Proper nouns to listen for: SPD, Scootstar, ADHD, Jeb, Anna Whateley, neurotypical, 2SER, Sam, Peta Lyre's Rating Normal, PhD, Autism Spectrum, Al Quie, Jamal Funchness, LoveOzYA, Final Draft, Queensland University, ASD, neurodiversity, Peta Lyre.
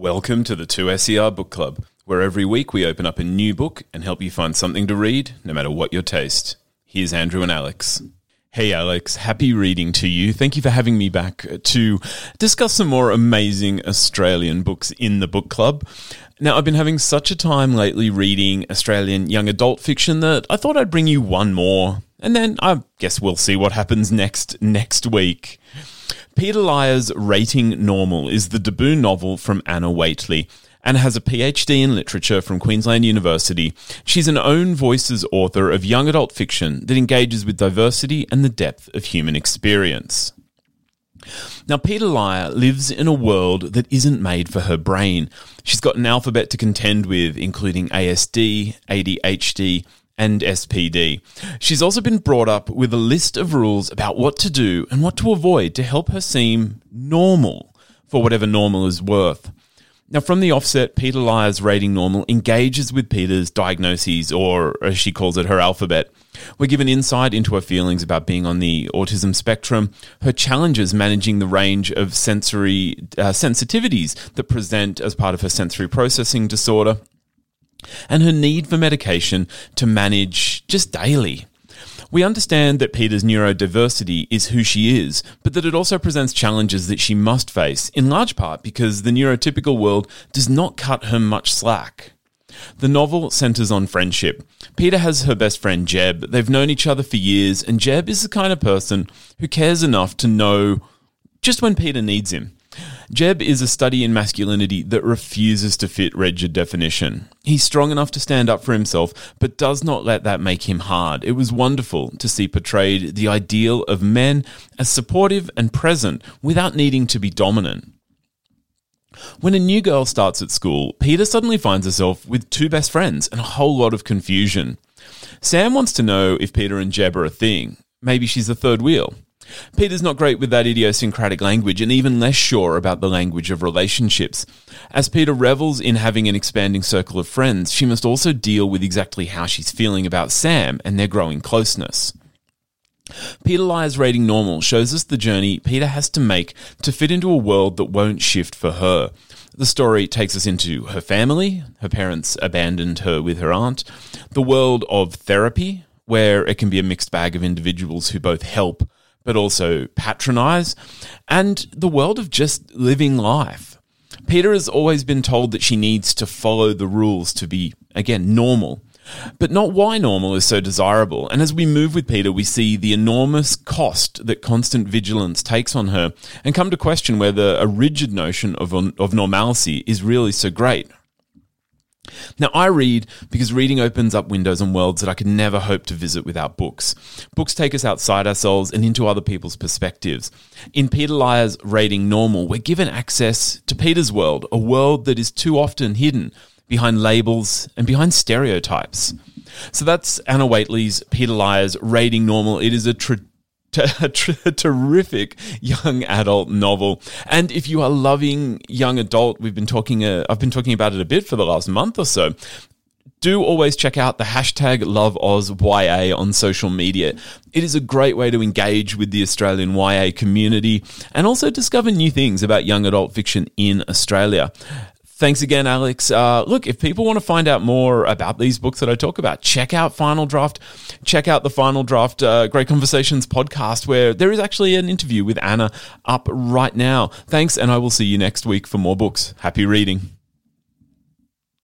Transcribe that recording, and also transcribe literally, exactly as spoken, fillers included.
Welcome to the two S E R Book Club, where every week we open up a new book and help you find something to read, no matter what your taste. Here's Andrew and Alex. Hey Alex, happy reading to you. Thank you for having me back to discuss some more amazing Australian books in the book club. Now, I've been having such a time lately reading Australian young adult fiction that I thought I'd bring you one more, and then I guess we'll see what happens next next week. Peta Lyre's Rating Normal is the debut novel from Anna Whateley. Anna has a P H D in literature from Queensland University. She's an own voices author of young adult fiction that engages with diversity and the depth of human experience. Now, Peta Lyre lives in a world that isn't made for her brain. She's got an alphabet to contend with, including A S D, A D H D, and S P D. She's also been brought up with a list of rules about what to do and what to avoid to help her seem normal, for whatever normal is worth. Now, from the offset, Peta Lyre's Rating Normal engages with Peta's diagnoses, or as she calls it, her alphabet. We're given insight into her feelings about being on the autism spectrum, her challenges managing the range of sensory uh, sensitivities that present as part of her sensory processing disorder, and her need for medication to manage just daily. We understand that Peta's neurodiversity is who she is, but that it also presents challenges that she must face, in large part because the neurotypical world does not cut her much slack. The novel centres on friendship. Peta has her best friend Jeb. They've known each other for years, and Jeb is the kind of person who cares enough to know just when Peta needs him. Jeb is a study in masculinity that refuses to fit rigid definition. He's strong enough to stand up for himself, but does not let that make him hard. It was wonderful to see portrayed the ideal of men as supportive and present without needing to be dominant. When a new girl starts at school, Peta suddenly finds herself with two best friends and a whole lot of confusion. Sam wants to know if Peta and Jeb are a thing. Maybe she's the third wheel. Peta's not great with that idiosyncratic language and even less sure about the language of relationships. As Peta revels in having an expanding circle of friends, she must also deal with exactly how she's feeling about Sam and their growing closeness. Peta Lyre's Rating Normal shows us the journey Peta has to make to fit into a world that won't shift for her. The story takes us into her family. Her parents abandoned her with her aunt, the world of therapy, where it can be a mixed bag of individuals who both help but also patronise, and the world of just living life. Peta has always been told that she needs to follow the rules to be, again, normal, but not why normal is so desirable. And as we move with Peta, we see the enormous cost that constant vigilance takes on her and come to question whether a rigid notion of, of normalcy is really so great. Now, I read because reading opens up windows and worlds that I could never hope to visit without books. Books take us outside ourselves and into other people's perspectives. In Peta Lyre's Rating Normal, we're given access to Peta's world, a world that is too often hidden behind labels and behind stereotypes. So that's Anna Whateley's Peta Lyre's Rating Normal. It is a tradition. A terrific young adult novel, and if you are loving young adult, we've been talking. Uh, I've been talking about it a bit for the last month or so. Do always check out the hashtag LoveOzYA on social media. It is a great way to engage with the Australian Y A community and also discover new things about young adult fiction in Australia. Thanks again, Alex. Uh, look, if people want to find out more about these books that I talk about, check out Final Draft. Check out the Final Draft uh, Great Conversations podcast, where there is actually an interview with Anna up right now. Thanks, and I will see you next week for more books. Happy reading.